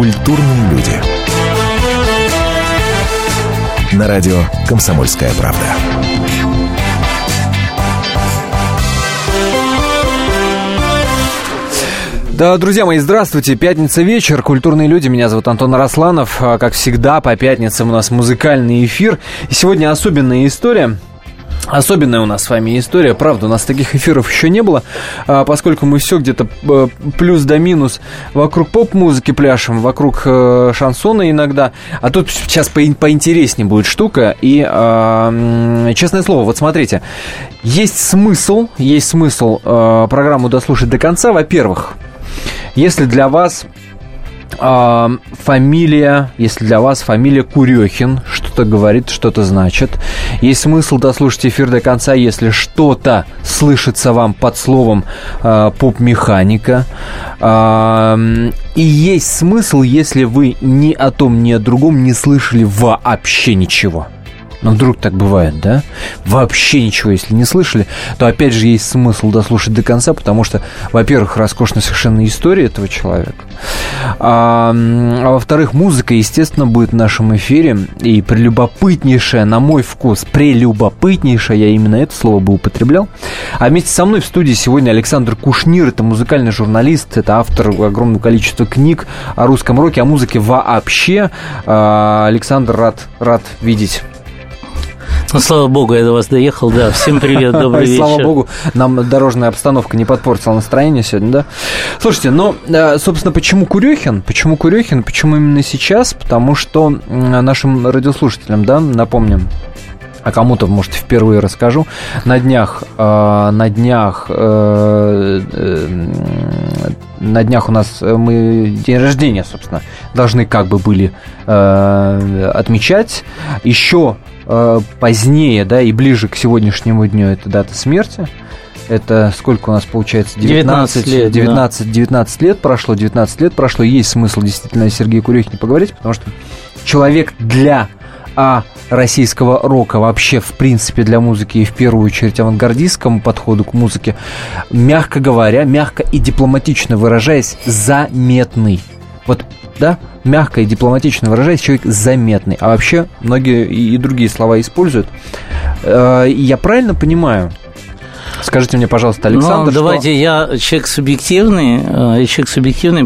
Культурные люди. На радио «Комсомольская правда». Да, друзья мои, здравствуйте. Пятница вечер. Культурные люди. Меня зовут Антон Арасланов. Как всегда, по пятницам у нас музыкальный эфир. И сегодня особенная история. Особенная у нас с вами история. Правда, у нас таких эфиров еще не было, поскольку мы все где-то плюс да минус вокруг поп-музыки пляшем, вокруг шансона иногда. А тут сейчас поинтереснее будет штука. И, честное слово, вот смотрите, есть смысл программу дослушать до конца. Во-первых, если для вас... Если для вас фамилия Курехин что-то говорит, что-то значит. Есть смысл дослушать эфир до конца, если что-то слышится вам под словом поп-механика. И есть смысл, если вы ни о том, ни о другом не слышали вообще ничего. Но вдруг так бывает, да? Вообще ничего, если не слышали, то, опять же, есть смысл дослушать до конца, потому что, во-первых, роскошна совершенно история этого человека, а во-вторых, музыка, естественно, будет в нашем эфире, и прелюбопытнейшая, на мой вкус, прелюбопытнейшая, я именно это слово бы употреблял. А вместе со мной в студии сегодня Александр Кушнир, это музыкальный журналист, это автор огромного количества книг о русском роке, о музыке вообще. Александр, рад видеть. Ну, слава богу, я до вас доехал, да. Всем привет, добрый вечер. Слава богу, нам дорожная обстановка не подпортила настроение сегодня, да? Слушайте, ну, собственно, почему Курехин? Почему именно сейчас? Потому что нашим радиослушателям, да, напомним, а кому-то, может, впервые расскажу, на днях у нас мы день рождения, собственно, должны как бы были отмечать. Еще позднее, да, и ближе к сегодняшнему дню это дата смерти. Это сколько у нас получается? 19 лет прошло. Есть смысл действительно о Сергее Курехине поговорить, потому что человек для российского рока, вообще, в принципе, для музыки и в первую очередь авангардистскому подходу к музыке, мягко говоря, мягко и дипломатично выражаясь, заметный. Вот, да, мягко и дипломатично выражаясь, человек заметный. А вообще многие и другие слова используют. Я правильно понимаю? Скажите мне, пожалуйста, Александр, давайте, я человек субъективный,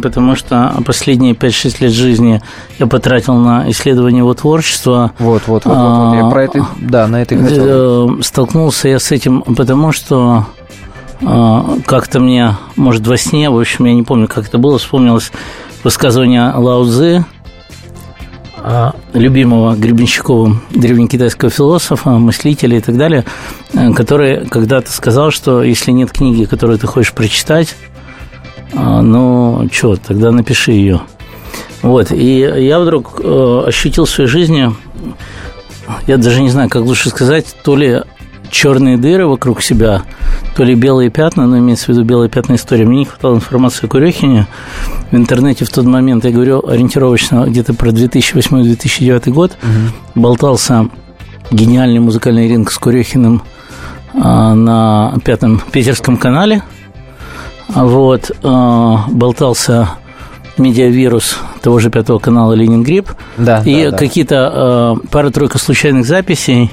потому что последние 5-6 лет жизни я потратил на исследование его творчества. Вот, я про это, да, на это и хотел. Столкнулся я с этим, потому что... Как-то мне, может, во сне, в общем, я не помню, как это было, вспомнилось высказывание Лао Цзы, любимого Гребенщиковым древнекитайского философа, мыслителя и так далее, который когда-то сказал, что если нет книги, которую ты хочешь прочитать, тогда напиши ее. Вот, и я вдруг ощутил в своей жизни, я даже не знаю, как лучше сказать, то ли черные дыры вокруг себя, то ли белые пятна, но имеется в виду белые пятна истории. Мне не хватало информации о Курехине в интернете в тот момент, я говорю ориентировочно где-то про 2008-2009 год, болтался гениальный музыкальный ринг с Курехиным на пятом питерском канале, вот, болтался медиавирус того же пятого канала «Ленингрипп», да. Какие-то пара-тройка случайных записей.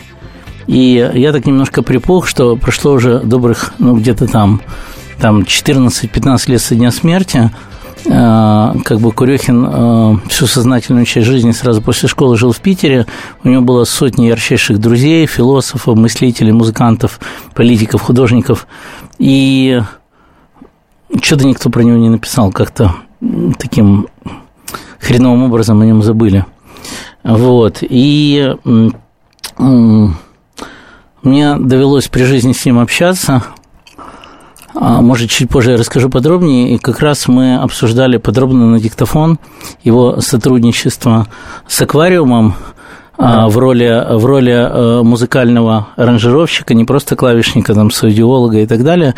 И я так немножко припух, что прошло уже добрых, где-то там 14-15 лет со дня смерти. Как бы Курехин всю сознательную часть жизни сразу после школы жил в Питере. У него было сотни ярчайших друзей, философов, мыслителей, музыкантов, политиков, художников. И что-то никто про него не написал, как-то таким хреновым образом о нем забыли. Вот, и... Мне довелось при жизни с ним общаться, может, чуть позже я расскажу подробнее, и как раз мы обсуждали подробно на диктофон его сотрудничество с «Аквариумом», в роли музыкального аранжировщика, не просто клавишника, там, соудиолога и так далее.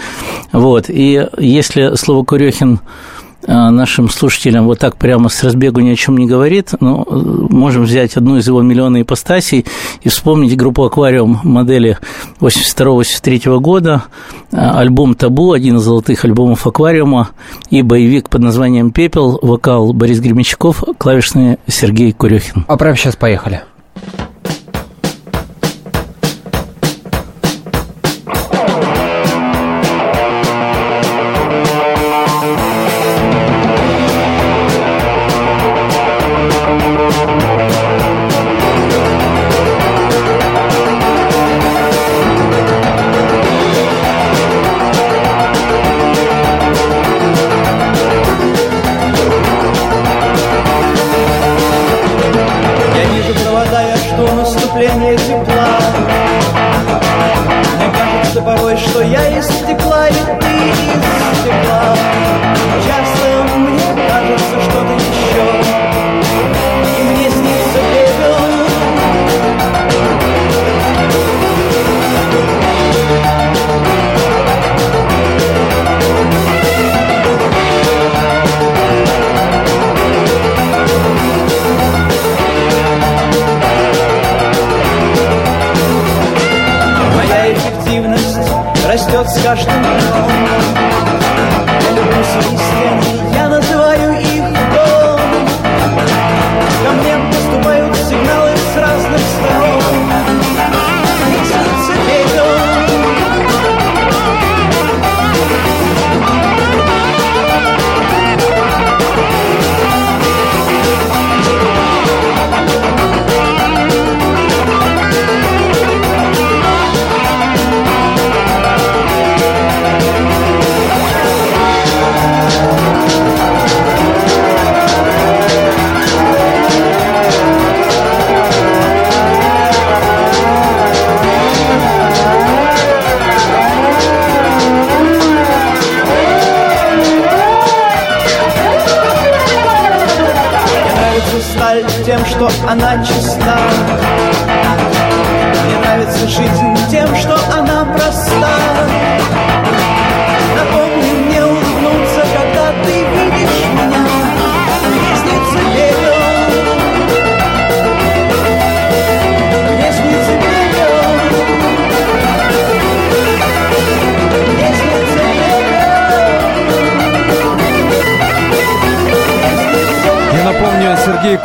Вот. И если слово «Курехин» нашим слушателям вот так прямо с разбегу ни о чем не говорит, но можем взять одну из его миллиона ипостасей и вспомнить группу «Аквариум» модели 82-83 года, альбом «Табу», один из золотых альбомов «Аквариума», и боевик под названием «Пепел», вокал Борис Гребенщиков, клавишные Сергей Курехин. А прямо сейчас поехали.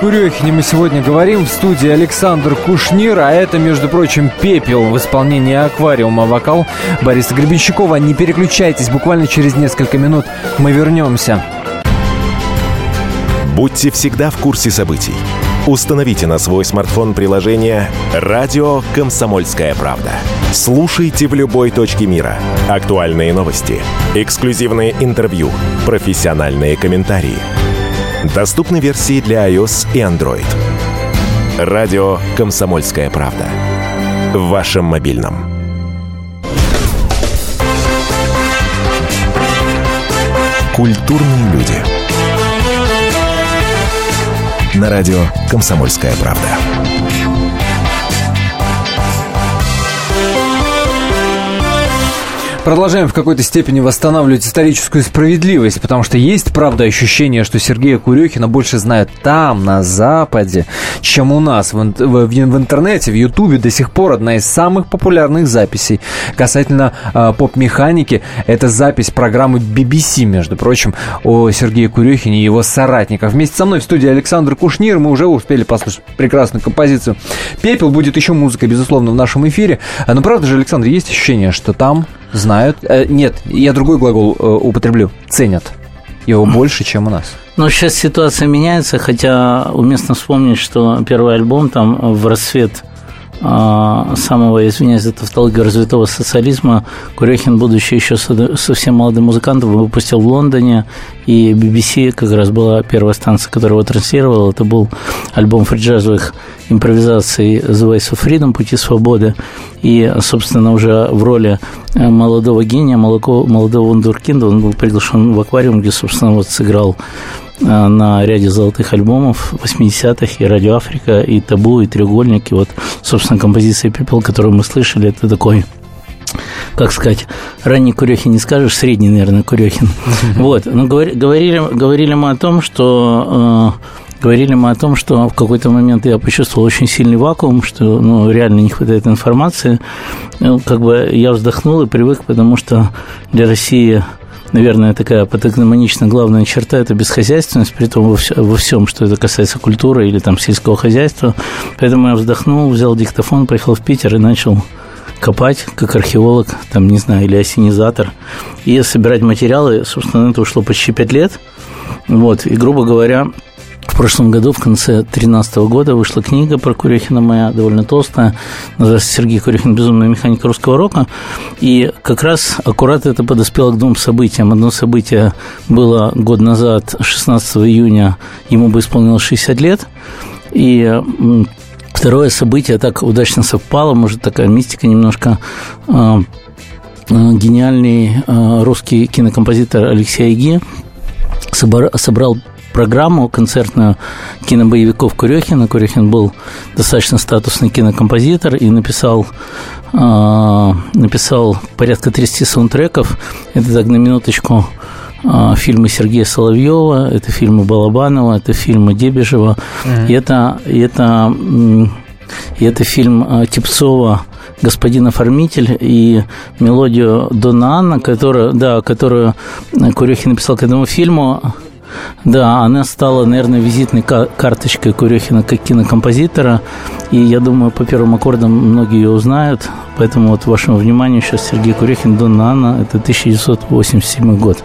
Курехине мы сегодня говорим, в студии Александр Кушнир, а это, между прочим, «Пепел» в исполнении «Аквариума», вокал Бориса Гребенщикова. Не переключайтесь, буквально через несколько минут мы вернемся. Будьте всегда в курсе событий. Установите на свой смартфон приложение «Радио Комсомольская правда». Слушайте в любой точке мира. Актуальные новости, эксклюзивные интервью, профессиональные комментарии. Доступны версии для iOS и Android. Радио «Комсомольская правда». В вашем мобильном. Культурные люди. На радио «Комсомольская правда». Продолжаем в какой-то степени восстанавливать историческую справедливость, потому что есть, правда, ощущение, что Сергея Курехина больше знают там, на Западе, чем у нас. В интернете, в Ютубе до сих пор одна из самых популярных записей касательно поп-механики. Это запись программы BBC, между прочим, о Сергее Курехине и его соратниках. Вместе со мной в студии Александр Кушнир. Мы уже успели послушать прекрасную композицию «Пепел». Будет еще музыка, безусловно, в нашем эфире. Но правда же, Александр, есть ощущение, что там... Знают. Нет, я другой глагол употреблю. Ценят его больше, чем у нас. Но сейчас ситуация меняется, хотя уместно вспомнить, что первый альбом там в расцвет самого, извиняюсь за тавтологию, развитого социализма, Курехин, будучи еще совсем молодым музыкантом, выпустил в Лондоне, и BBC как раз была первая станция, которая его транслировала. Это был альбом фри-джазовых импровизаций «The Ways of Freedom», «Пути свободы», и, собственно, уже в роли молодого гения, молодого вундеркинда он был приглашен в «Аквариум», где, собственно, вот сыграл на ряде золотых альбомов 80-х, и «Радио Африка», и «Табу», и «Треугольник». И вот, собственно, композиция «Пепел», которую мы слышали, это такой как сказать, ранний Курехин не скажешь, средний, наверное, Курехин. Вот. Но говорили мы о том, что в какой-то момент я почувствовал очень сильный вакуум, что реально не хватает информации. Я вздохнул и привык, потому что для России, наверное, такая патогномонично главная черта – это бесхозяйственность, при том во всем, что это касается культуры или там сельского хозяйства. Поэтому я вздохнул, взял диктофон, поехал в Питер и начал копать, как археолог, там, не знаю, или осенизатор, и собирать материалы. Собственно, на это ушло почти 5 лет. Вот, и, грубо говоря, в прошлом году, в конце 2013 года, вышла книга про Курехина моя, довольно толстая, называется «Сергей Курехин. Безумная механика русского рока». И как раз аккуратно это подоспело к двум событиям. Одно событие было год назад, 16 июня, ему бы исполнилось 60 лет, и второе событие так удачно совпало, может, такая мистика немножко. Гениальный русский кинокомпозитор Алексей Айги собрал программу концертную кинобоевиков Курехина. Курехин был достаточно статусный кинокомпозитор и написал порядка 30 саундтреков. Это так на минуточку фильмы Сергея Соловьева, это фильмы Балабанова, это фильмы Дебежева, и это фильм Типцова «Господин оформитель» и мелодию «Дона Анна», которую Курехин написал к этому фильму. Да, она стала, наверное, визитной карточкой Курехина как кинокомпозитора. И я думаю, по первым аккордам многие ее узнают. Поэтому вот вашему вниманию сейчас Сергей Курехин, «Дона Анна». Это 1987 год.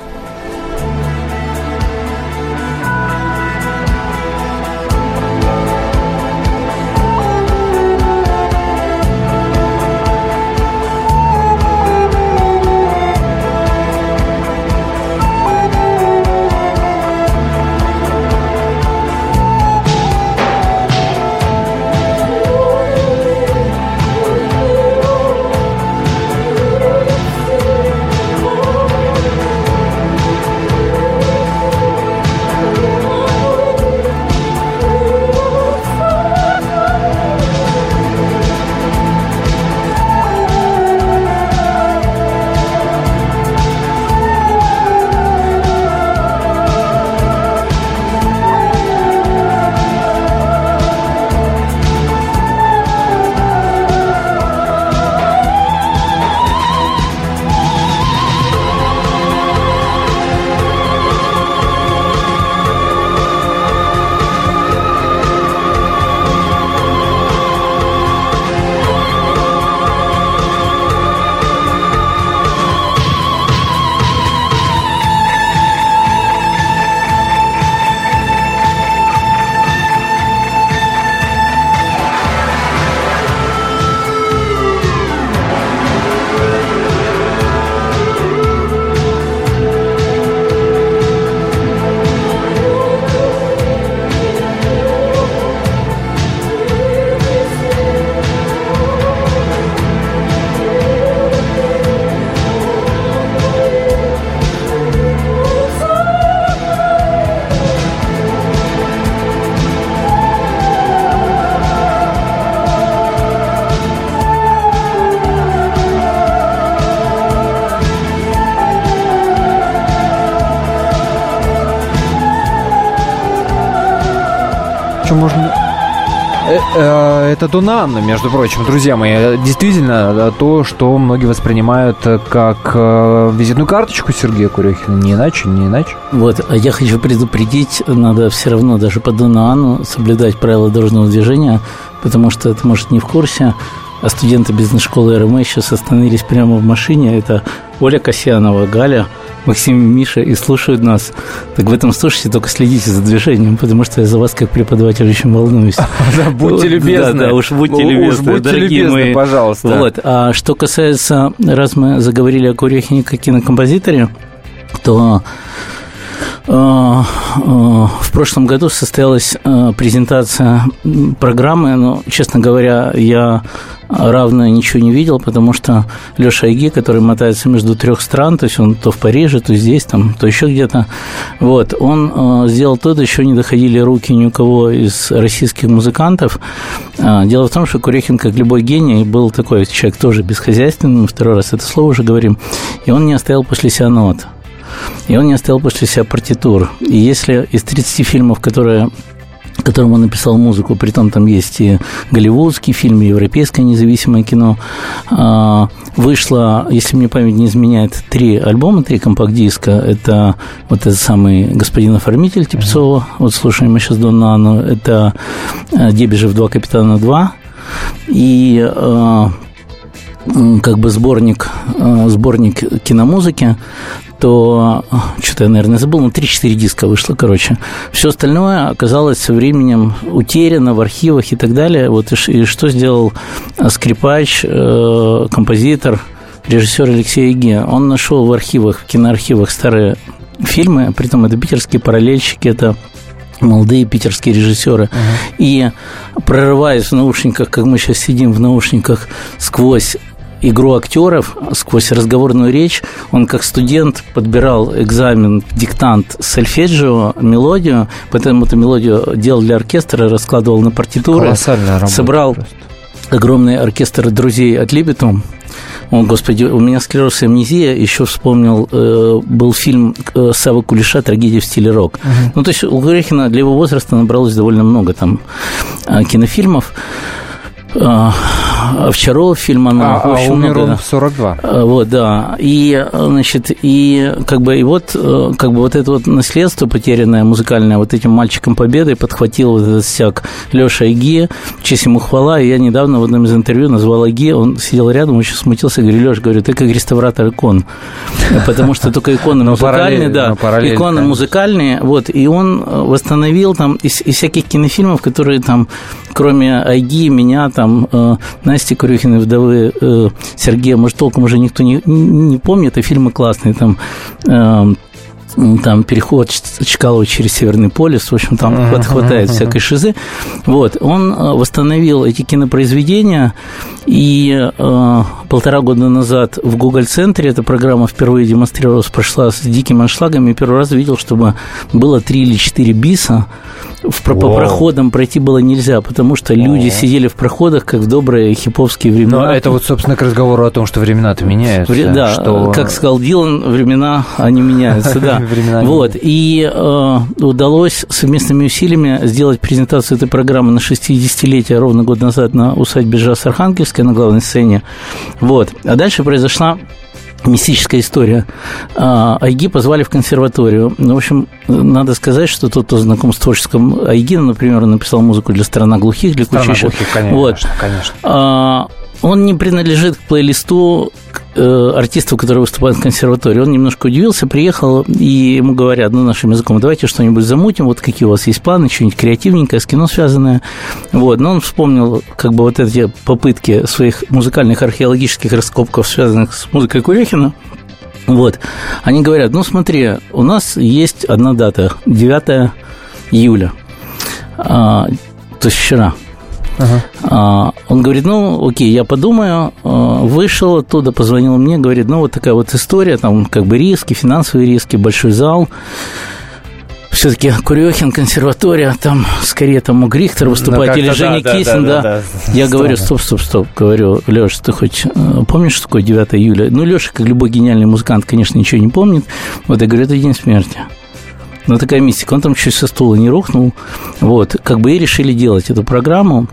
Это «Дона Анна», между прочим, друзья мои. Действительно, то, что многие воспринимают как визитную карточку Сергея Курехина. Не иначе. Вот, а я хочу предупредить, надо все равно даже по «Дона Анну» соблюдать правила дорожного движения, потому что это, может, не в курсе, а студенты бизнес-школы РМ сейчас остановились прямо в машине. Это Оля Касьянова, Галя, Максим и Миша, и слушают нас. Так в этом слушайте, только следите за движением, потому что я за вас, как преподаватель, очень волнуюсь. Будьте любезны. Будьте любезны, дорогие мои. Пожалуйста. Вот. А что касается, раз мы заговорили о Курехине как кинокомпозиторе, то В прошлом году состоялась презентация программы, но, честно говоря, я равно ничего не видел, потому что Лёша Айги, который мотается между трех стран, то есть он то в Париже, то здесь, там, то еще где-то, вот, он сделал то, до чего не доходили руки ни у кого из российских музыкантов. Дело в том, что Курехин, как любой гений, был такой человек тоже бесхозяйственный, мы второй раз это слово уже говорим, и он не оставил после себя нот. И он не оставил после себя партитур. И если из 30 фильмов, которым он написал музыку, притом там есть и голливудский фильм, и европейское независимое кино, вышло, если мне память не изменяет, 3 альбома, 3 компакт-диска. Это вот этот самый «Господин оформитель» Типцова, вот слушаем мы сейчас Донну Анну, это «Дебежев 2, Капитана 2», и как бы сборник киномузыки, то, что-то я, наверное, забыл, но 3-4 диска вышло, короче. Все остальное оказалось со временем утеряно в архивах и так далее. Вот и что сделал скрипач, композитор, режиссер Алексей Айги? Он нашел в архивах, в киноархивах старые фильмы, притом это питерские параллельщики, это молодые питерские режиссеры. И прорываясь в наушниках, как мы сейчас сидим в наушниках, сквозь игру актеров, сквозь разговорную речь, он как студент подбирал экзамен, диктант, сольфеджио, мелодию, потом эту мелодию делал для оркестра, раскладывал на партитуры. Колоссальная работа. Собрал просто огромный оркестр друзей от Либетум. О, господи, у меня склероз и амнезия. Еще вспомнил, был фильм Савы Кулеша «Трагедия в стиле рок». Ну, то есть у Курехина для его возраста набралось довольно много там кинофильмов. Овчаров фильм, она умер он в 42. Вот, да. И, значит, и как бы, и вот, как бы вот это вот наследство потерянное музыкальное вот этим мальчиком победой подхватил вот этот всяк Лёша Айги, честь ему хвала. И я недавно в одном из интервью назвал Айги, он сидел рядом, очень смутился, говорю: Лёш, говорю, ты как реставратор икон, потому что только иконы музыкальные, да, иконы музыкальные, вот, и он восстановил там из всяких кинофильмов, которые там, кроме Айги, меня, там, Насти Курехиной, вдовы Сергея, может, толком уже никто не помнит, а фильмы классные, там, там «Переход Чкалова через Северный полюс», в общем, там хватает всякой шизы. Вот, он восстановил эти кинопроизведения, и 1,5 года назад в Google-центре эта программа впервые демонстрировалась, прошла с диким аншлагом, и первый раз видел, чтобы было 3 или 4 биса. По проходам пройти было нельзя, потому что люди сидели в проходах, как в добрые хиповские времена. Но это вот, собственно, к разговору о том, что времена-то меняются. Да, что... как сказал Дилан, времена, они меняются, да. Вот, и удалось совместными усилиями сделать презентацию этой программы на 60-летие ровно год назад на усадьбе Жас Архангельская на главной сцене. Вот, а дальше произошла мистическая история. Айги позвали в консерваторию. Ну, в общем, надо сказать, что тот, кто знаком с творческим Айги, например, написал музыку для «Страна глухих», для «Кучища». Конечно, вот, конечно. Он не принадлежит к плейлисту артистов, которые выступают в консерватории. Он немножко удивился, приехал, и ему говорят, ну, нашим языком: давайте что-нибудь замутим, вот какие у вас есть планы, что-нибудь креативненькое, с кино связанное. Вот. Но он вспомнил как бы вот эти попытки своих музыкальных археологических раскопков, связанных с музыкой Курехина. Вот. Они говорят: ну, смотри, у нас есть одна дата, 9 июля, то есть вчера. Он говорит: ну, окей, я подумаю. Вышел оттуда, позвонил мне, говорит: ну, вот такая вот история, там как бы риски, финансовые риски, большой зал. Все-таки Курехин, консерватория, там скорее там Уг Рихтер выступает, или Женя Кисин, да. Я говорю: стоп, говорю: Лёш, ты хоть помнишь, что такое 9 июля? Ну, Лёша, как любой гениальный музыкант, конечно, ничего не помнит. Вот, я говорю: это день смерти. Ну, такая мистика. Он там чуть со стула не рухнул. Вот. Как бы и решили делать эту программу.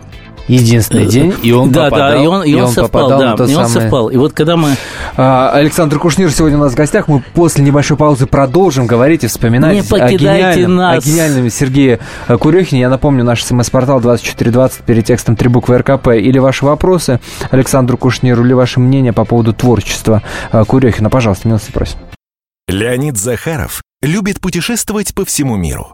Единственный день, и он попадал. Да, и он совпал, да, и он совпал. И вот когда мы... Александр Кушнир сегодня у нас в гостях. Мы после небольшой паузы продолжим говорить и вспоминать о гениальном Сергее Курехине. Я напомню, наш смс-портал 2420, перед текстом 3 буквы РКП. Или ваши вопросы Александру Кушниру, или ваше мнение по поводу творчества Курехина. Пожалуйста, милости просим. Леонид Захаров любит путешествовать по всему миру.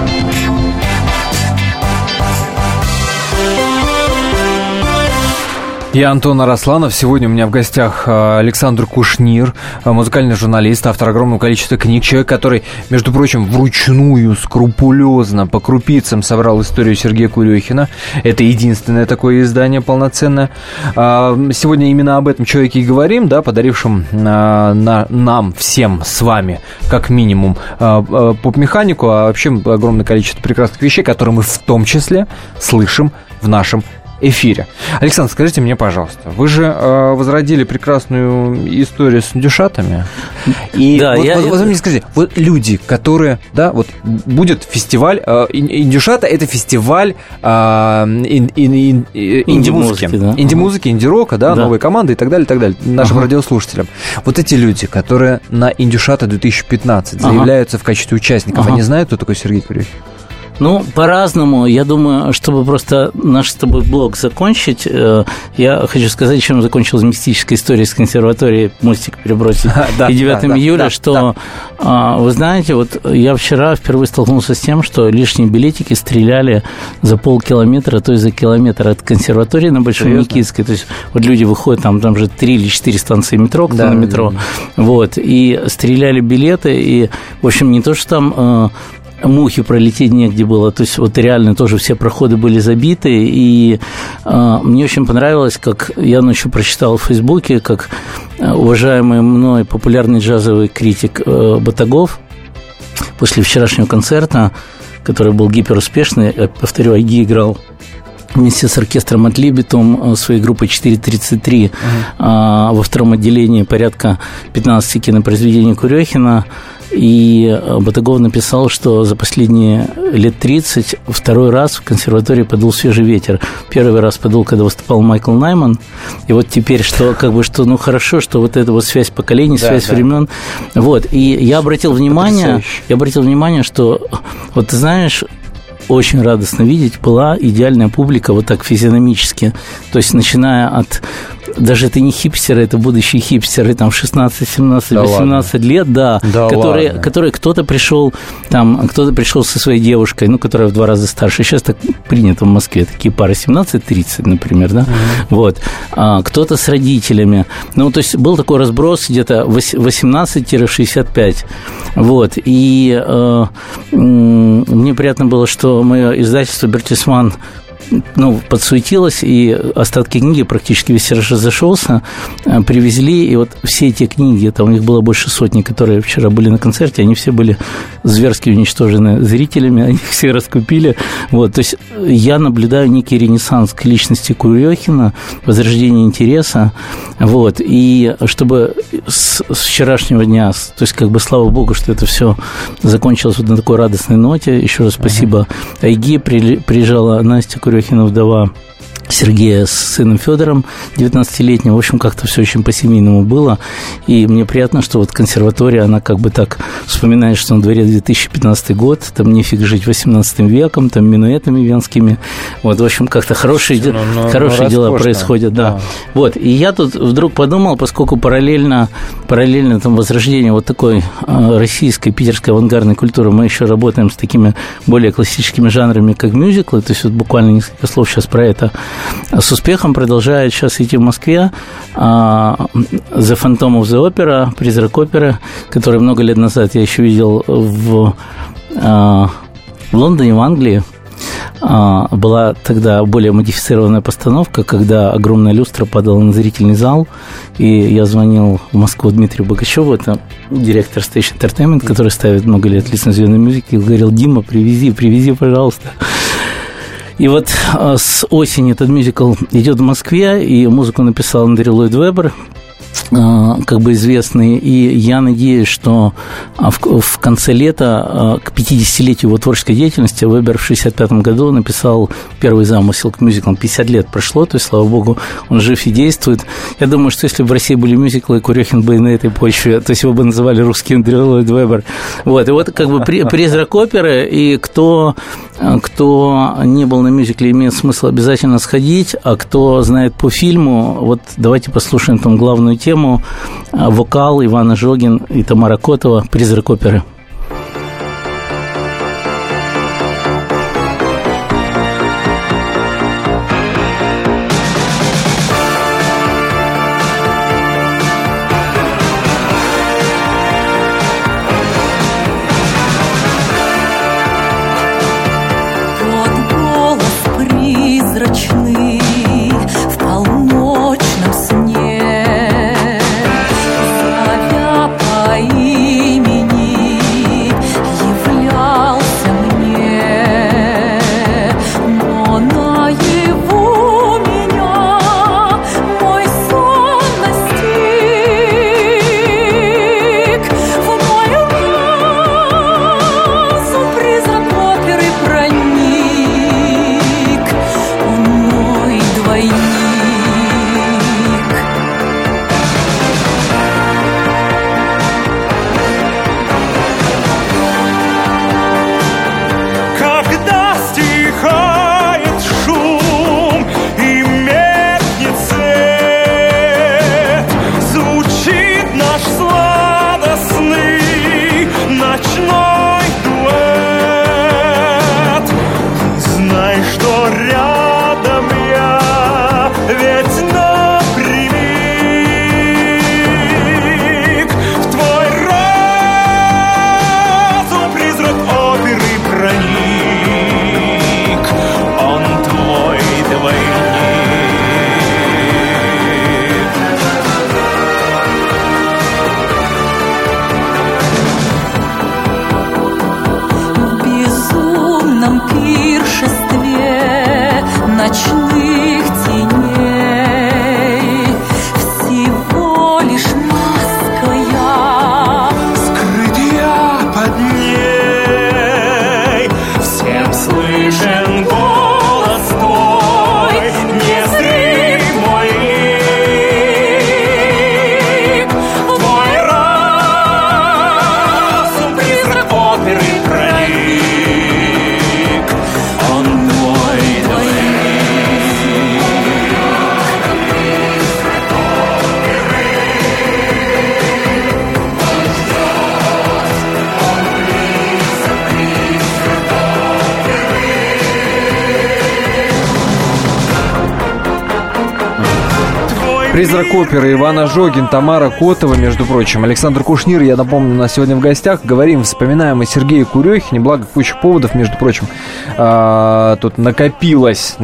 Я Антон Арасланов. Сегодня у меня в гостях Александр Кушнир, музыкальный журналист, автор огромного количества книг, человек, который, между прочим, вручную, скрупулезно, по крупицам собрал историю Сергея Курехина. Это единственное такое издание полноценное. Сегодня именно об этом человеке и говорим, да, подарившем нам, всем с вами, как минимум, поп-механику, а вообще огромное количество прекрасных вещей, которые мы в том числе слышим в нашем эфире. Александр, скажите мне, пожалуйста, вы же возродили прекрасную историю с индюшатами. И да, мне скажите, вот люди, которые, да, вот будет фестиваль, индюшата — это фестиваль инди-музыки, инди-музыки, инди-рока, да, новые команды и так далее, нашим радиослушателям. Вот эти люди, которые на индюшата 2015 заявляются в качестве участников, они знают, кто такой Сергей Курехин? Ну, по-разному. Я думаю, чтобы просто наш с тобой блог закончить, я хочу сказать, чем закончилась мистическая история с консерваторией «Мостик перебросить» и 9 июля, что, вы знаете, вот я вчера впервые столкнулся с тем, что лишние билетики стреляли за полкилометра, то есть за километр от консерватории на Большой Никитской. То есть вот люди выходят, там же 3 или 4 станции метро, кто на метро, вот, и стреляли билеты, и, в общем, не то, что там... Мухи пролететь негде было. То есть вот реально тоже все проходы были забиты. И мне очень понравилось, как я ночью прочитал в Фейсбуке, как уважаемый мной популярный джазовый критик Батагов после вчерашнего концерта, который был гиперуспешный, я повторю, Айги играл вместе с оркестром от Либитум своей группы 433 во втором отделении порядка 15 кинопроизведений Курехина. И Батагов написал, что за последние лет 30 второй раз в консерватории подул свежий ветер. Первый раз подул, когда выступал Майкл Найман. И вот теперь, что как бы, что, ну, хорошо, что вот эта вот связь поколений, связь времен. Вот, и я обратил внимание, что, вот ты знаешь, очень радостно видеть, была идеальная публика вот так физиономически. То есть, начиная от... Даже это не хипстеры, это будущие хипстеры, там, 16, 17, 18 лет, которые кто-то пришел, там, кто-то пришел со своей девушкой, ну, которая в 2 раза старше. Сейчас так принято в Москве, такие пары 17-30, например, да, вот. А кто-то с родителями. Ну, то есть, был такой разброс где-то 18-65, вот. И мне приятно было, что мое издательство «Бертельсман», ну, подсуетилось, и остатки книги практически весь тираж разошелся, привезли, и вот все эти книги, там у них было больше сотни, которые вчера были на концерте, они все были зверски уничтожены зрителями, они их все раскупили, вот, то есть я наблюдаю некий ренессанс к личности Курехина, возрождение интереса, вот, и чтобы с вчерашнего дня, то есть, как бы, слава богу, что это все закончилось вот на такой радостной ноте, еще раз спасибо Айге, приезжала Настя Курехина, вдова Сергея с сыном Федором 19-летним. В общем, как-то все очень по-семейному было. И мне приятно, что вот консерватория, она как бы так вспоминает, что на дворе 2015 год, там нефиг жить 18 веком, там минуэтами венскими. Вот, в общем, как-то хорошие, хорошие дела происходят. Да. Вот, и я тут вдруг подумал, поскольку параллельно там возрождению вот такой российской, питерской авангардной культуры мы еще работаем с такими более классическими жанрами, как мюзиклы. То есть вот буквально несколько слов сейчас про это. С успехом продолжает сейчас идти в Москве «The Phantom of the Opera», «Призрак оперы», который много лет назад я еще видел в Лондоне, в Англии. Была тогда более модифицированная постановка, когда огромная люстра падала на зрительный зал, и я звонил в Москву Дмитрию Богачеву, это директор Stage Entertainment, который ставит много лет лицензионной музыки, и говорил: «Дима, привези, пожалуйста». И вот с осени этот мюзикл идет в Москве, и музыку написал Андрей Ллойд Веббер, как бы известные, и я надеюсь, что в конце лета к 50-летию его творческой деятельности Вебер в 65-м году написал первый замысел к мюзиклам. 50 лет прошло, то есть, слава богу, он жив и действует. Я думаю, что если бы в России были мюзиклы, Курехин бы и на этой почве, то есть его бы называли русским Дриллойд Вебер. Вот, и вот как бы призрак оперы, и кто не был на мюзикле, имеет смысл обязательно сходить, а кто знает по фильму, вот давайте послушаем там главную тему, вокал Ивана Жогин и Тамара Котова «Призрак оперы». «Призрак оперы», Ивана Жогин, Тамара Котова, между прочим. Александр Кушнир, я напомню, у нас сегодня в гостях. Говорим, вспоминаем о Сергее Курехине. Благо, куча поводов, между прочим, тут накопилось.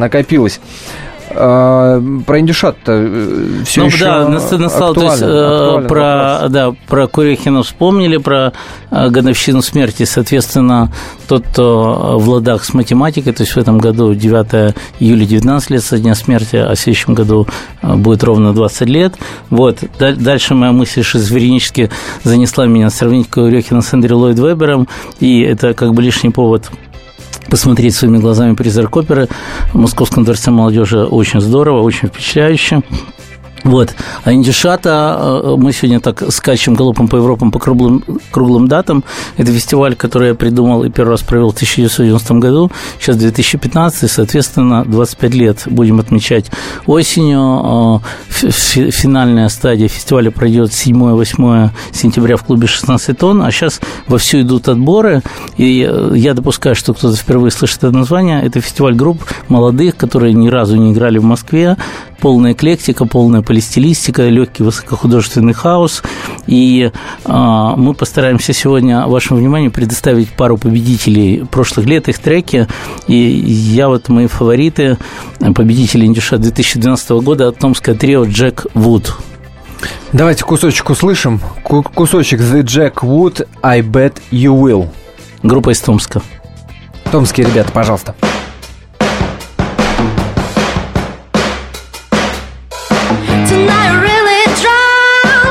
Про Индюшат-то все еще актуален. Да, про Курехина вспомнили, про годовщину смерти. Соответственно, тот, кто в ладах с математикой, то есть в этом году 9 июля 19 лет со дня смерти, а в следующем году будет ровно 20 лет. Вот. Дальше моя мысль шизофренически занесла меня сравнить Курехина с Эндрю Ллойд Вебером, и это как бы лишний повод посмотреть своими глазами «Призрак оперы». В Московском дворце молодежи очень здорово, очень впечатляюще. Вот. А Индюшата, мы сегодня так скачем галопом по Европам, по круглым датам. Это фестиваль, который я придумал и первый раз провел в 1990 году. Сейчас 2015, соответственно, 25 лет будем отмечать осенью. Финальная стадия фестиваля пройдет 7-8 сентября в клубе 16 тонн. А сейчас вовсю идут отборы. И я допускаю, что кто-то впервые слышит это название. Это фестиваль групп молодых, которые ни разу не играли в Москве. Полная эклектика, полная полистилистика, легкий высокохудожественный хаос. И мы постараемся сегодня вашему вниманию предоставить пару победителей прошлых лет, их треки. И я вот мои фавориты, победители Индюшат 2012 года, томское трио «Джек Вуд». Давайте кусочек услышим. Кусочек «The Jack Wood, I Bet You Will». Группа из Томска. Томские ребята, пожалуйста. Tonight I really drown.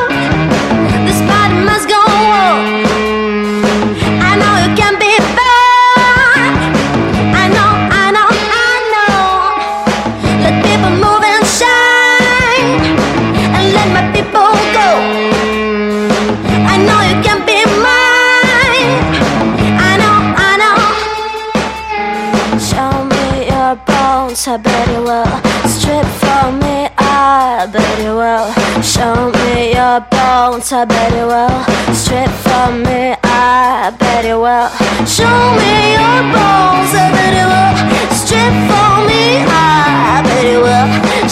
don't I very well strip from me, I very well show me your bones, I very well strip from me, I very well show me your bones, I very well strip from me, I very well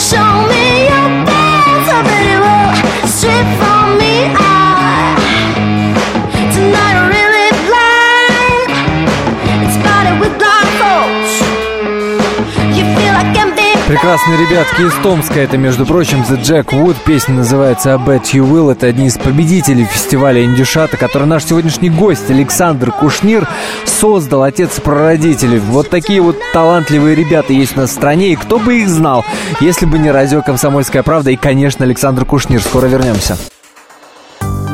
show me your bones, I very well strip from me, I tonight I'm really blind, it's body with blindfolds. Прекрасные ребятки из Томска, это, между прочим, The Jack Wood, песня называется I Bet You Will, это одни из победителей фестиваля Индюшата, который наш сегодняшний гость Александр Кушнир создал, отец-прародитель. Вот такие вот талантливые ребята есть у нас в стране, и кто бы их знал, если бы не радио «Комсомольская правда» и, конечно, Александр Кушнир. Скоро вернемся.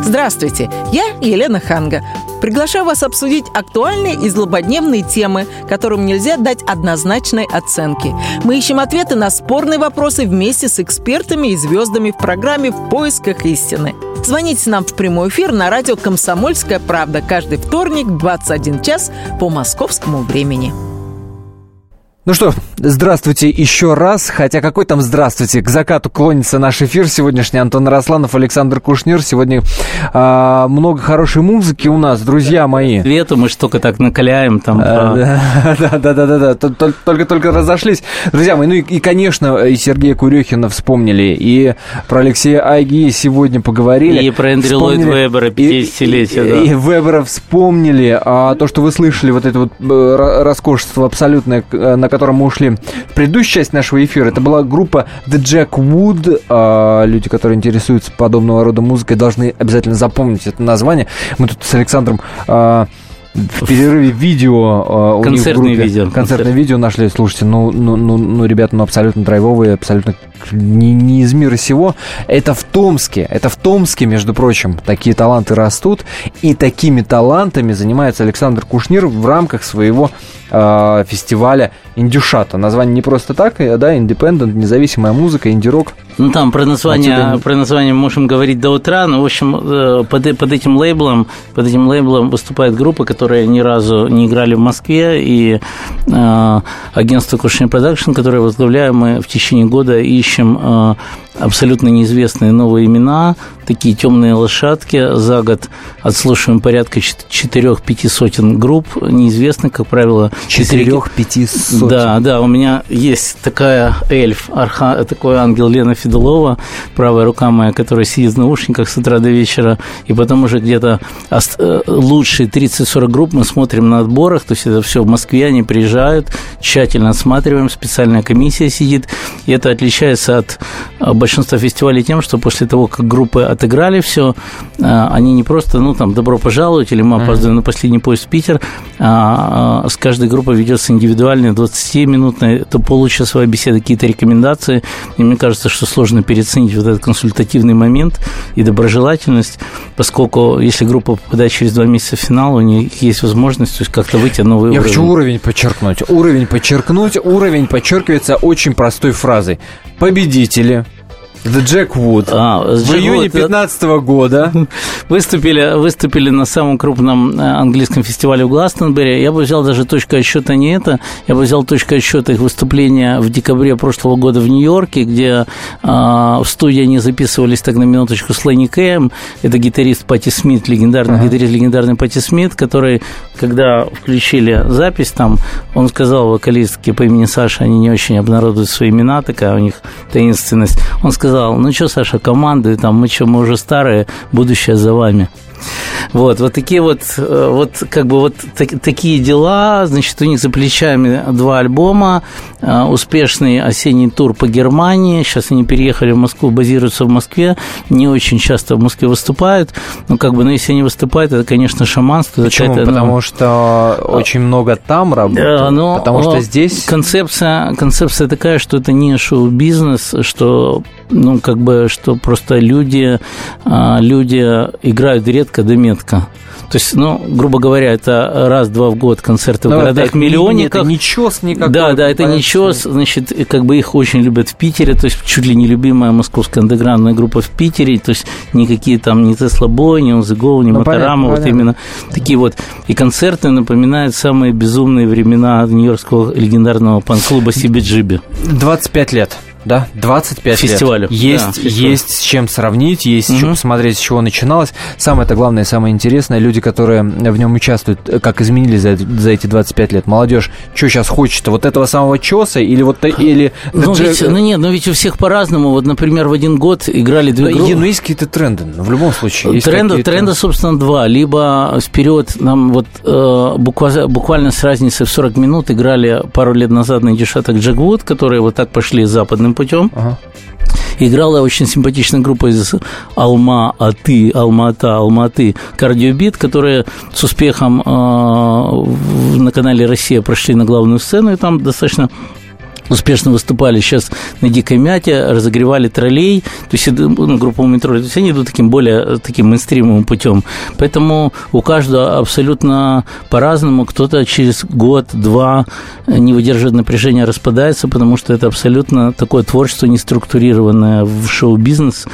Здравствуйте, я Елена Ханга. Приглашаю вас обсудить актуальные и злободневные темы, которым нельзя дать однозначной оценки. Мы ищем ответы на спорные вопросы вместе с экспертами и звездами в программе «В поисках истины». Звоните нам в прямой эфир на радио «Комсомольская правда» каждый вторник в 21 час по московскому времени. Ну что, здравствуйте еще раз, хотя какой там здравствуйте, к закату клонится наш эфир сегодняшний. Антон Росланов, Александр Кушнир, сегодня много хорошей музыки у нас, друзья мои. Свету мы только так накаляем там. Да-да-да, только разошлись. Друзья мои, ну и, конечно, и Сергея Курехина вспомнили, и про Алексея Айги сегодня поговорили. И про Эндрю Ллойд Веббера, 50-летие, да. И Веббера вспомнили, а то, что вы слышали, вот это вот роскошество абсолютное, на котором мы ушли в предыдущую часть нашего эфира. Это была группа The Jack Wood. Люди, которые интересуются подобного рода музыкой, должны обязательно запомнить это название. Мы тут с Александром в перерыве видео у них в группе, концертное видео нашли. Слушайте, ну, ребята, абсолютно драйвовые, абсолютно не из мира сего. Это в Томске, между прочим, такие таланты растут. И такими талантами занимается Александр Кушнир в рамках своего фестиваля «Индюшата». Название не просто так, да, «Индепендент», независимая музыка, инди-рок. Ну, там про название можем говорить до утра, но, в общем, под этим лейблом выступает группа, которая ни разу не играли в Москве, и агентство «Кушнир Продакшн», которое возглавляем, мы в течение года ищем абсолютно неизвестные новые имена, такие темные лошадки. За год отслушиваем порядка 4-5 сотен групп неизвестных, как правило. 4-5 сотен? Да, у меня есть такая такой ангел Лена Федулова, правая рука моя, которая сидит в наушниках с утра до вечера, и потом уже где-то лучшие 30-40 групп мы смотрим на отборах, то есть это все в Москве, они приезжают, тщательно осматриваем, специальная комиссия сидит, и это отличается от большинства фестивалей тем, что после того, как группы отыграли все, они не просто, добро пожаловать, или мы опаздываем на последний поезд в Питер, с каждой группой ведется индивидуальная 20-минутная, то получасовая беседа, какие-то рекомендации, и мне кажется, что сложно переоценить вот этот консультативный момент и доброжелательность, поскольку если группа попадает через 2 месяца в финал, у них есть возможность, то есть как-то выйти на новый уровень. Я хочу уровень подчеркнуть, уровень подчеркивается очень простой фразой. Победители The Jack Wood в июне 2015 года выступили на самом крупном английском фестивале в Гластонбери. Я бы взял даже точку отсчета не это. Я бы взял точку отсчета их выступления в декабре прошлого года в Нью-Йорке, где в студии они записывались, так на минуточку, с Ленни Кэем. Это гитарист Патти Смит, легендарный Патти Смит, который, когда включили запись там, он сказал вокалистке по имени Саша, они не очень обнародуют свои имена, такая у них таинственность. Он сказал: ну что, Саша, команды, там, мы уже старые, будущее за вами. Такие дела, значит, у них за плечами 2 альбома, успешный осенний тур по Германии, сейчас они переехали в Москву, базируются в Москве, не очень часто в Москве выступают, если они выступают, это, конечно, шаманство. Почему? Потому что очень много там работают, потому что здесь... Концепция такая, что это не шоу-бизнес, что просто люди играют редко редко да метко. То есть, ну, грубо говоря, это раз-два в год концерты в городах-миллионниках. Это нечёс никакой. Да, это нечёс, значит, как бы их очень любят в Питере, то есть чуть ли не любимая московская андеграундная группа в Питере, то есть никакие там ни Тесла Бой, ни Он зе Гоу, ни Моторама, вот именно такие вот. И концерты напоминают самые безумные времена нью-йоркского легендарного панк-клуба Сиби-Джиби. 25 лет. Да, 25 фестивалю. Лет. Есть с чем сравнить, есть с чем посмотреть, с чего начиналось. Самое-то главное, самое интересное, люди, которые в нем участвуют, как изменились за эти 25 лет. Молодежь, что сейчас хочет? Вот этого самого чёса или вот... Или... Нет, у всех по-разному. Вот, например, в один год играли две группы. Есть какие-то тренды, в любом случае. Тренда, собственно, два. Либо вперед нам вот буквально с разницей в 40 минут играли пару лет назад на дешаток Джагвуд, которые вот так пошли западным путем. Ага. Играла очень симпатичная группа из Алма-Аты, Алма-Ата, Алматы, Кардиобит, которые с успехом на канале «Россия» прошли на главную сцену, и там достаточно успешно выступали. Сейчас на Дикой Мяте разогревали Троллей, то есть группу Метро. То есть они идут таким более таким мейнстримовым путем. Поэтому у каждого абсолютно по-разному. Кто-то через год-два не выдерживает напряжения, распадается, потому что это абсолютно такое творчество неструктурированное в шоу-бизнес.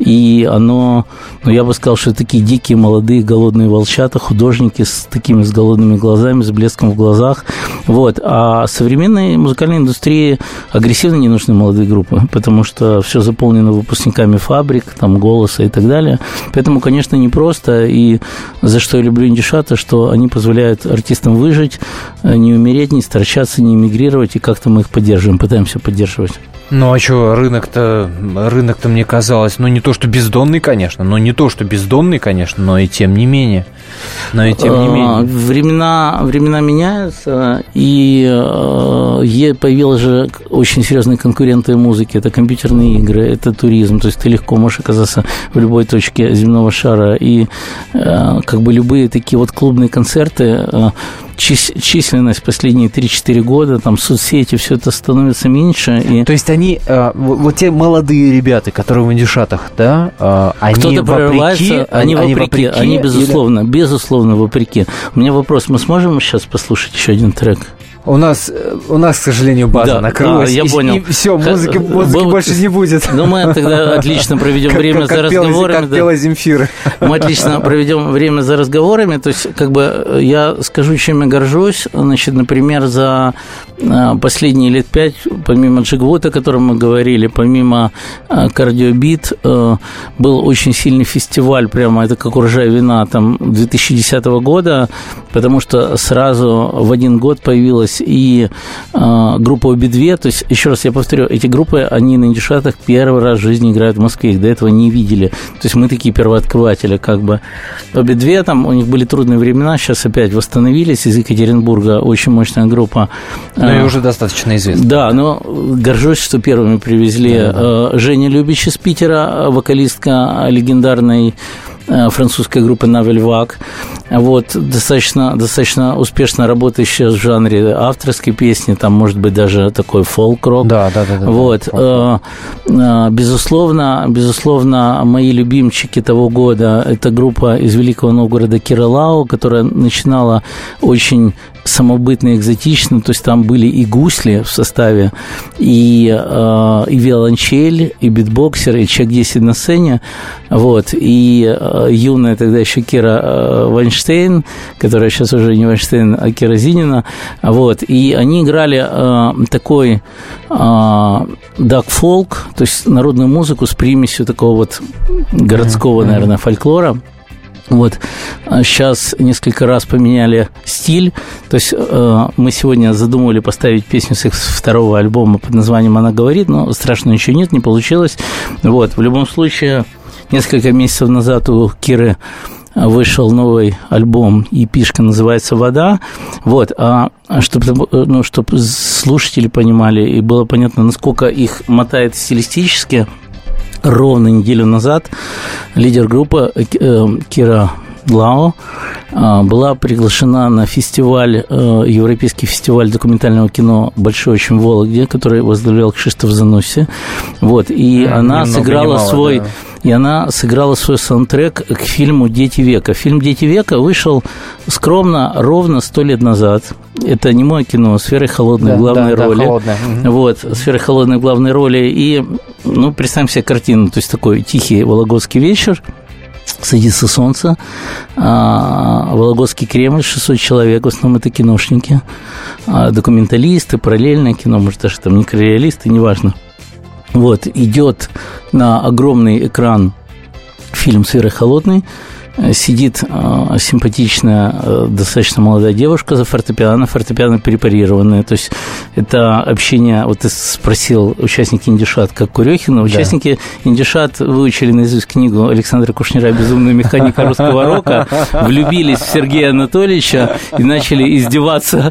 И оно, я бы сказал, что такие дикие, молодые, голодные волчата, художники с такими с голодными глазами, с блеском в глазах. Вот. А современной музыкальной индустрии агрессивно не нужны молодые группы, потому что все заполнено выпускниками фабрик, там, «Голоса» и так далее. Поэтому, конечно, непросто. И за что я люблю индюшата, что они позволяют артистам выжить, не умереть, не сторчаться, не эмигрировать, и как-то мы их поддерживаем, пытаемся поддерживать. Ну, а что, рынок-то мне казалось, не то, что бездонный, конечно, но и тем не менее. Времена меняются, и появилась же очень серьезные конкуренты музыки. Это компьютерные игры, это туризм. То есть ты легко можешь оказаться в любой точке земного шара. И как бы любые такие вот клубные концерты... Численность последние 3-4 года, там, соцсети, все это становится меньше. И... То есть они, вот те молодые ребята, которые в индюшатах, да, они вопреки? Они безусловно, или... безусловно вопреки. У меня вопрос, мы сможем сейчас послушать еще один трек? У нас, к сожалению, база накрылась. Я понял. И все, музыки больше не будет. Ну, мы тогда отлично проведем время за разговорами. Как пела Земфира. Мы отлично проведем время за разговорами. То есть, как бы я скажу, чем я горжусь. Значит, например, за последние лет 5, помимо Джигвута, о котором мы говорили, помимо Кардиобит, был очень сильный фестиваль, прямо это как урожай вина, там, 2010 года, потому что сразу в один год появилась и группа «Обе-две». То есть, еще раз я повторю, эти группы, они на индюшатах первый раз в жизни играют в Москве. Их до этого не видели. То есть, мы такие первооткрыватели, как бы. «Обе-две», там у них были трудные времена, сейчас опять восстановились. Из Екатеринбурга очень мощная группа. И уже достаточно известна. Да, но горжусь, что первыми привезли. Да. Женя Любич из Питера, вокалистка легендарной французской группы «Навель Вак», вот, достаточно успешно работающая в жанре авторской песни, там, может быть, даже такой фолк-рок. Да. Вот. Безусловно, мои любимчики того года – это группа из Великого Новгорода «Киралау», которая начинала очень самобытно, экзотично, то есть там были и гусли в составе, и виолончель, и битбоксер, и человек 10 на сцене, вот, и юная тогда еще Кира Вайнштейн, которая сейчас уже не Вайнштейн, а Кира Зинина, вот, и они играли такой даг-фолк, то есть народную музыку с примесью такого вот городского, наверное, фольклора. Вот, сейчас несколько раз поменяли стиль, то есть мы сегодня задумывали поставить песню с их второго альбома под названием «Она говорит», но страшно ничего нет, не получилось. Вот, в любом случае, несколько месяцев назад у Киры вышел новый альбом, EP-шка называется «Вода». Вот, чтобы слушатели понимали и было понятно, насколько их мотает стилистически. Ровно неделю назад лидер группы Кира Глау была приглашена на фестиваль, Европейский фестиваль документального кино «Большой очень в Вологде», который возглавлял Кшиштоф Зануси. Вот, и она сыграла свой... Да. И она сыграла свой саундтрек к фильму «Дети века». Фильм «Дети века» вышел скромно ровно 100 лет назад. Это не мое кино, «Сферой холодной», да, главной, да, роли. Да, холодная. Вот, «Сферой холодной» главной роли. И, ну, представим себе картину. То есть такой тихий вологодский вечер, садится солнце, Вологодский Кремль, 600 человек, в основном это киношники, документалисты, параллельное кино, может, даже там микрореалисты, неважно. Вот, идет на огромный экран фильм «Сферой холодной», сидит симпатичная, достаточно молодая девушка за фортепиано, фортепиано препарированное. То есть это общение... Вот ты спросил, участники «Индишат» как Курехина. Участники, да, «Индишат» выучили наизусть книгу Александра Кушнира «Безумный механик русского рока», влюбились в Сергея Анатольевича и начали издеваться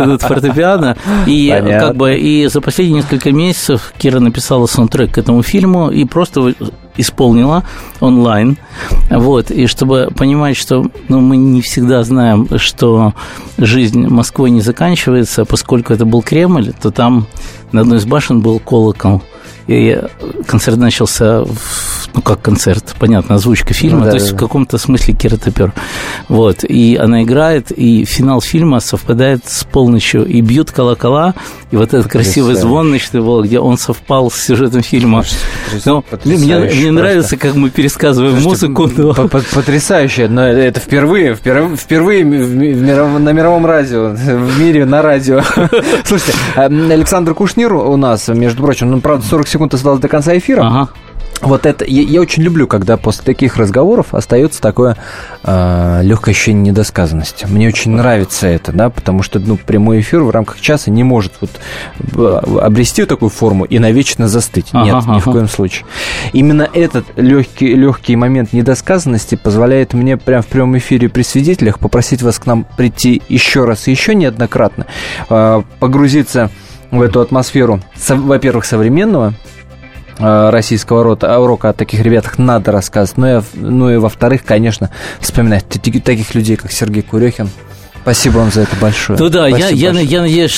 над фортепиано. И, как бы, и за последние несколько месяцев Кира написала саундтрек к этому фильму и просто... исполнила онлайн. Вот. И чтобы понимать, что, ну, мы не всегда знаем, что жизнь Москвы не заканчивается, поскольку это был Кремль, то там на одной из башен был колокол. И концерт начался, ну, как концерт, понятно, озвучка фильма, ну, да, то есть, да, в каком-то смысле Кира Топёр. Вот, и она играет, и финал фильма совпадает с полночью, и бьют колокола, и вот этот красивый звон ночной Вологде, он совпал с сюжетом фильма. Ну, мне нравится, как мы пересказываем музыку. Потрясающе, но это впервые на мировом радио, в мире на радио. Слушайте, Александр Кушнир у нас, между прочим, ну, правда, 40 секунд осталось до конца эфира. Ага. Вот это я очень люблю, когда после таких разговоров остается такое легкое ощущение недосказанности. Мне очень нравится это, да, потому что, ну, прямой эфир в рамках часа не может вот обрести такую форму и навечно застыть. Нет, ни в коем случае. Именно этот легкий момент недосказанности позволяет мне прямо в прямом эфире при свидетелях попросить вас к нам прийти еще раз и еще неоднократно, погрузиться в эту атмосферу, во-первых, современного российского рока, о таких ребятах надо рассказывать, ну и во-вторых, конечно, вспоминать таких людей, как Сергей Курехин. Спасибо вам за это большое. Ну да, я надеюсь,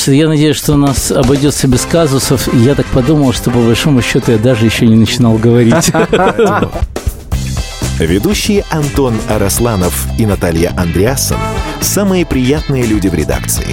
что у нас обойдется без казусов. Я так подумал, что по большому счету я даже еще не начинал говорить. Ведущие Антон Арасланов и Наталья Андреасон – самые приятные люди в редакции.